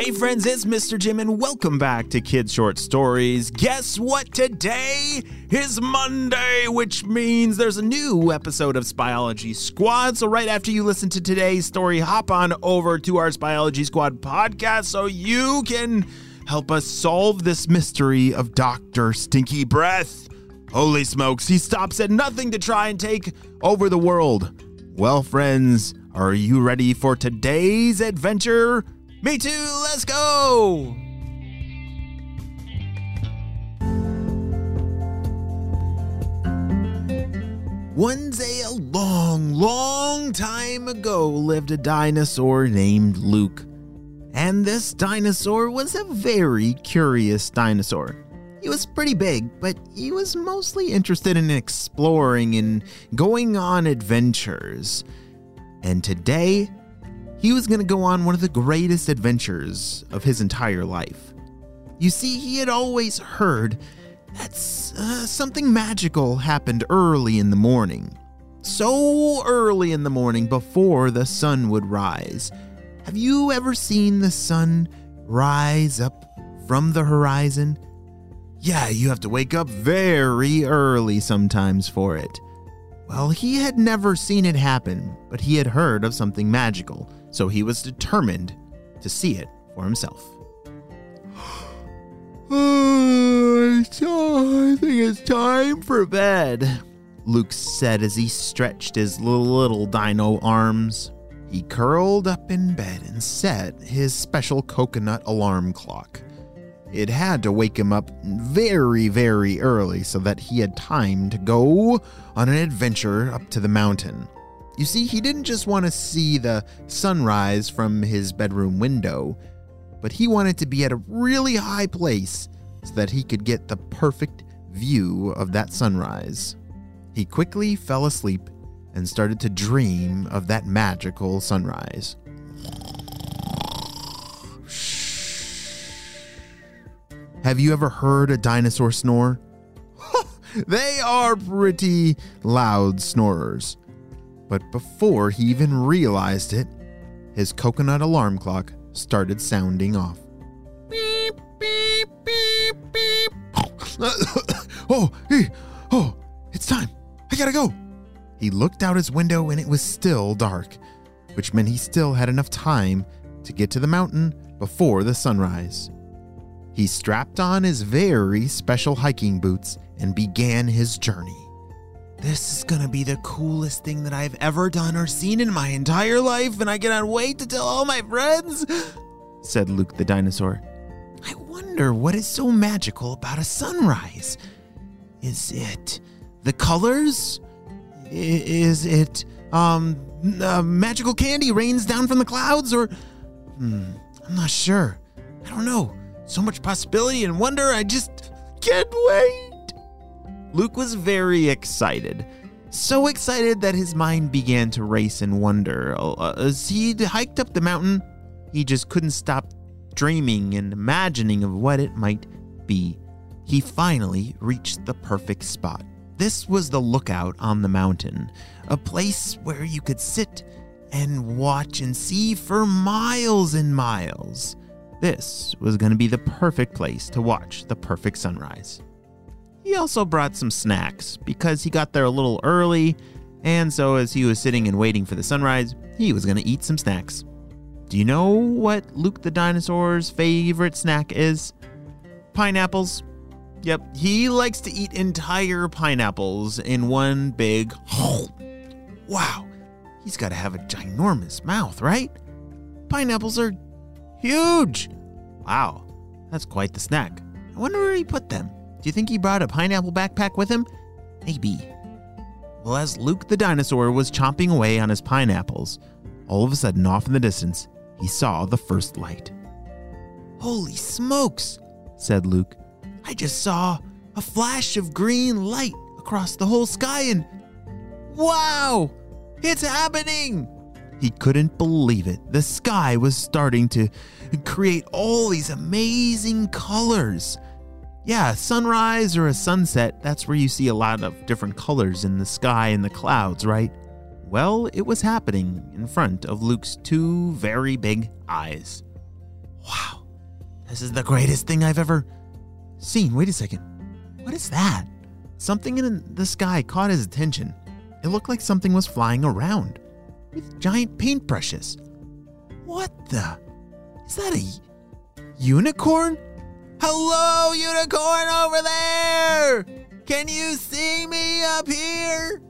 Hey friends, it's Mr. Jim and welcome back to Kids Short Stories. Guess what? Today is Monday, which means there's a new episode of Spyology Squad. So right after you listen to today's story, hop on over to our Spyology Squad podcast so you can help us solve this mystery of Dr. Stinky Breath. Holy smokes, he stops at nothing to try and take over the world. Well, friends, are you ready for today's adventure? Me too, let's go! One day a long, long time ago lived a dinosaur named Luke. And this dinosaur was a very curious dinosaur. He was pretty big, but he was mostly interested in exploring and going on adventures. And today, he was going to go on one of the greatest adventures of his entire life. You see, he had always heard that something magical happened early in the morning. So early in the morning before the sun would rise. Have you ever seen the sun rise up from the horizon? Yeah, you have to wake up very early sometimes for it. Well, he had never seen it happen, but he had heard of something magical, so he was determined to see it for himself. I think it's time for bed, Luke said as he stretched his little dino arms. He curled up in bed and set his special coconut alarm clock. It had to wake him up very, very early so that he had time to go on an adventure up to the mountain. You see, he didn't just want to see the sunrise from his bedroom window, but he wanted to be at a really high place so that he could get the perfect view of that sunrise. He quickly fell asleep and started to dream of that magical sunrise. Have you ever heard a dinosaur snore? They are pretty loud snorers. But before he even realized it, his coconut alarm clock started sounding off. Beep, beep, beep, beep. Oh, it's time. I gotta go. He looked out his window and it was still dark, which meant he still had enough time to get to the mountain before the sunrise. He strapped on his very special hiking boots and began his journey. This is gonna be the coolest thing that I've ever done or seen in my entire life, and I cannot wait to tell all my friends, said Luke the dinosaur. I wonder what is so magical about a sunrise. Is it the colors? Is it magical candy rains down from the clouds? Or I'm not sure. I don't know. So much possibility and wonder, I just can't wait. Luke was very excited. So excited that his mind began to race in wonder. As he hiked up the mountain, he just couldn't stop dreaming and imagining of what it might be. He finally reached the perfect spot. This was the lookout on the mountain, a place where you could sit and watch and see for miles and miles. This was going to be the perfect place to watch the perfect sunrise. He also brought some snacks because he got there a little early, and so as he was sitting and waiting for the sunrise, he was going to eat some snacks. Do you know what Luke the dinosaur's favorite snack is? Pineapples. Yep, he likes to eat entire pineapples in one big hole. Wow, he's got to have a ginormous mouth, right? Pineapples are huge! Wow, that's quite the snack. I wonder where he put them. Do you think he brought a pineapple backpack with him? Maybe. Well, as Luke the dinosaur was chomping away on his pineapples, all of a sudden, off in the distance, he saw the first light. Holy smokes, said Luke. I just saw a flash of green light across the whole sky and wow, it's happening! He couldn't believe it. The sky was starting to create all these amazing colors. Yeah, a sunrise or a sunset, that's where you see a lot of different colors in the sky and the clouds, right? Well, it was happening in front of Luke's two very big eyes. Wow, this is the greatest thing I've ever seen. Wait a second. What is that? Something in the sky caught his attention. It looked like something was flying around with giant paintbrushes. What the? Is that a unicorn? Hello, unicorn over there! Can you see me up here?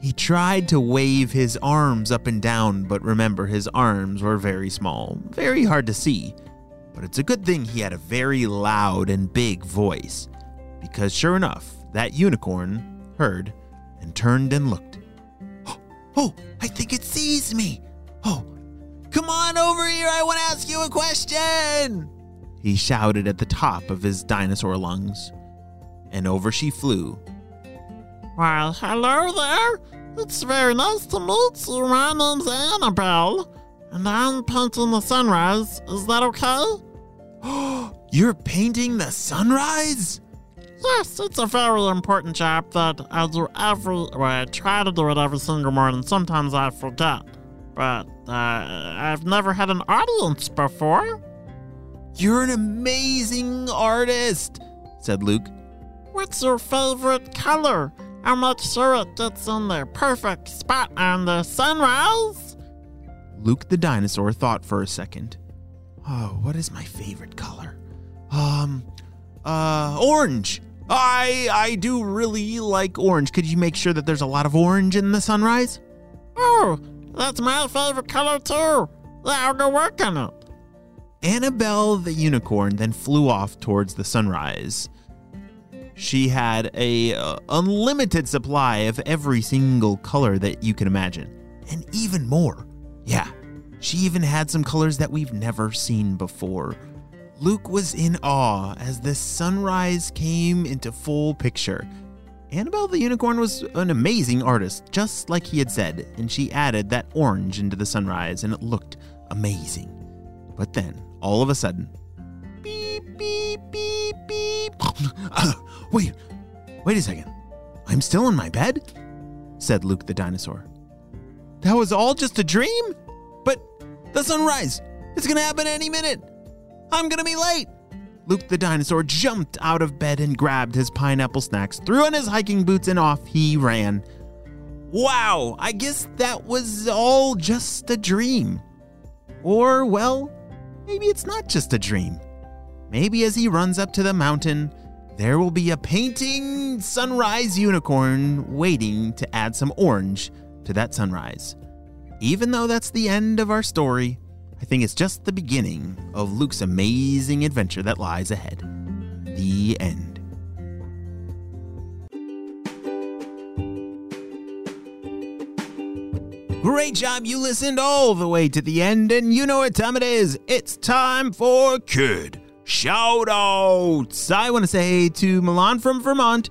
He tried to wave his arms up and down, but remember, his arms were very small, very hard to see. But it's a good thing he had a very loud and big voice, because sure enough, that unicorn heard and turned and looked. Oh, I think it sees me. Oh, come on over here, I want to ask you a question, he shouted at the top of his dinosaur lungs. And over she flew. Well, hello there. It's very nice to meet you. My name's Annabelle, and I'm painting the sunrise. Is that okay? You're painting the sunrise? Yes, it's a very important job that I do I try to do it every single morning. Sometimes I forget, but I've never had an audience before. You're an amazing artist, said Luke. What's your favorite color? I'll make sure it gets in the perfect spot on the sunrise. Luke the dinosaur thought for a second. Oh, what is my favorite color? Orange. I do really like orange. Could you make sure that there's a lot of orange in the sunrise? Oh, that's my favorite color too. I'll go work on it. Annabelle the unicorn then flew off towards the sunrise. She had a unlimited supply of every single color that you can imagine, and even more. Yeah, she even had some colors that we've never seen before. Luke was in awe as the sunrise came into full picture. Annabelle the unicorn was an amazing artist, just like he had said, and she added that orange into the sunrise, and it looked amazing. But then, all of a sudden, beep, beep, beep, beep. Wait a second. I'm still in my bed? Said Luke the dinosaur. That was all just a dream? But the sunrise, it's going to happen any minute. I'm going to be late. Luke the dinosaur jumped out of bed and grabbed his pineapple snacks, threw on his hiking boots, and off he ran. Wow, I guess that was all just a dream. Or, well, maybe it's not just a dream. Maybe as he runs up to the mountain, there will be a painting sunrise unicorn waiting to add some orange to that sunrise. Even though that's the end of our story, I think it's just the beginning of Luke's amazing adventure that lies ahead. The end. Great job, you listened all the way to the end, and you know what time it is. It's time for Kid Shoutouts. I want to say to Milan from Vermont,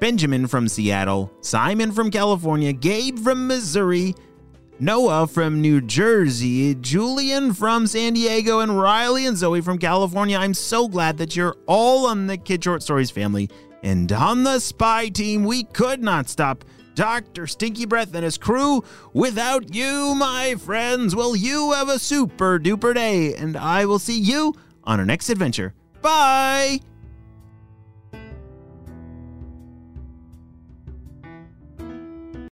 Benjamin from Seattle, Simon from California, Gabe from Missouri, Noah from New Jersey, Julian from San Diego, and Riley and Zoe from California. I'm so glad that you're all on the Kid Short Stories family. And on the Spy Team, we could not stop Dr. Stinky Breath and his crew without you, my friends. Well, you have a super duper day, and I will see you on our next adventure. Bye!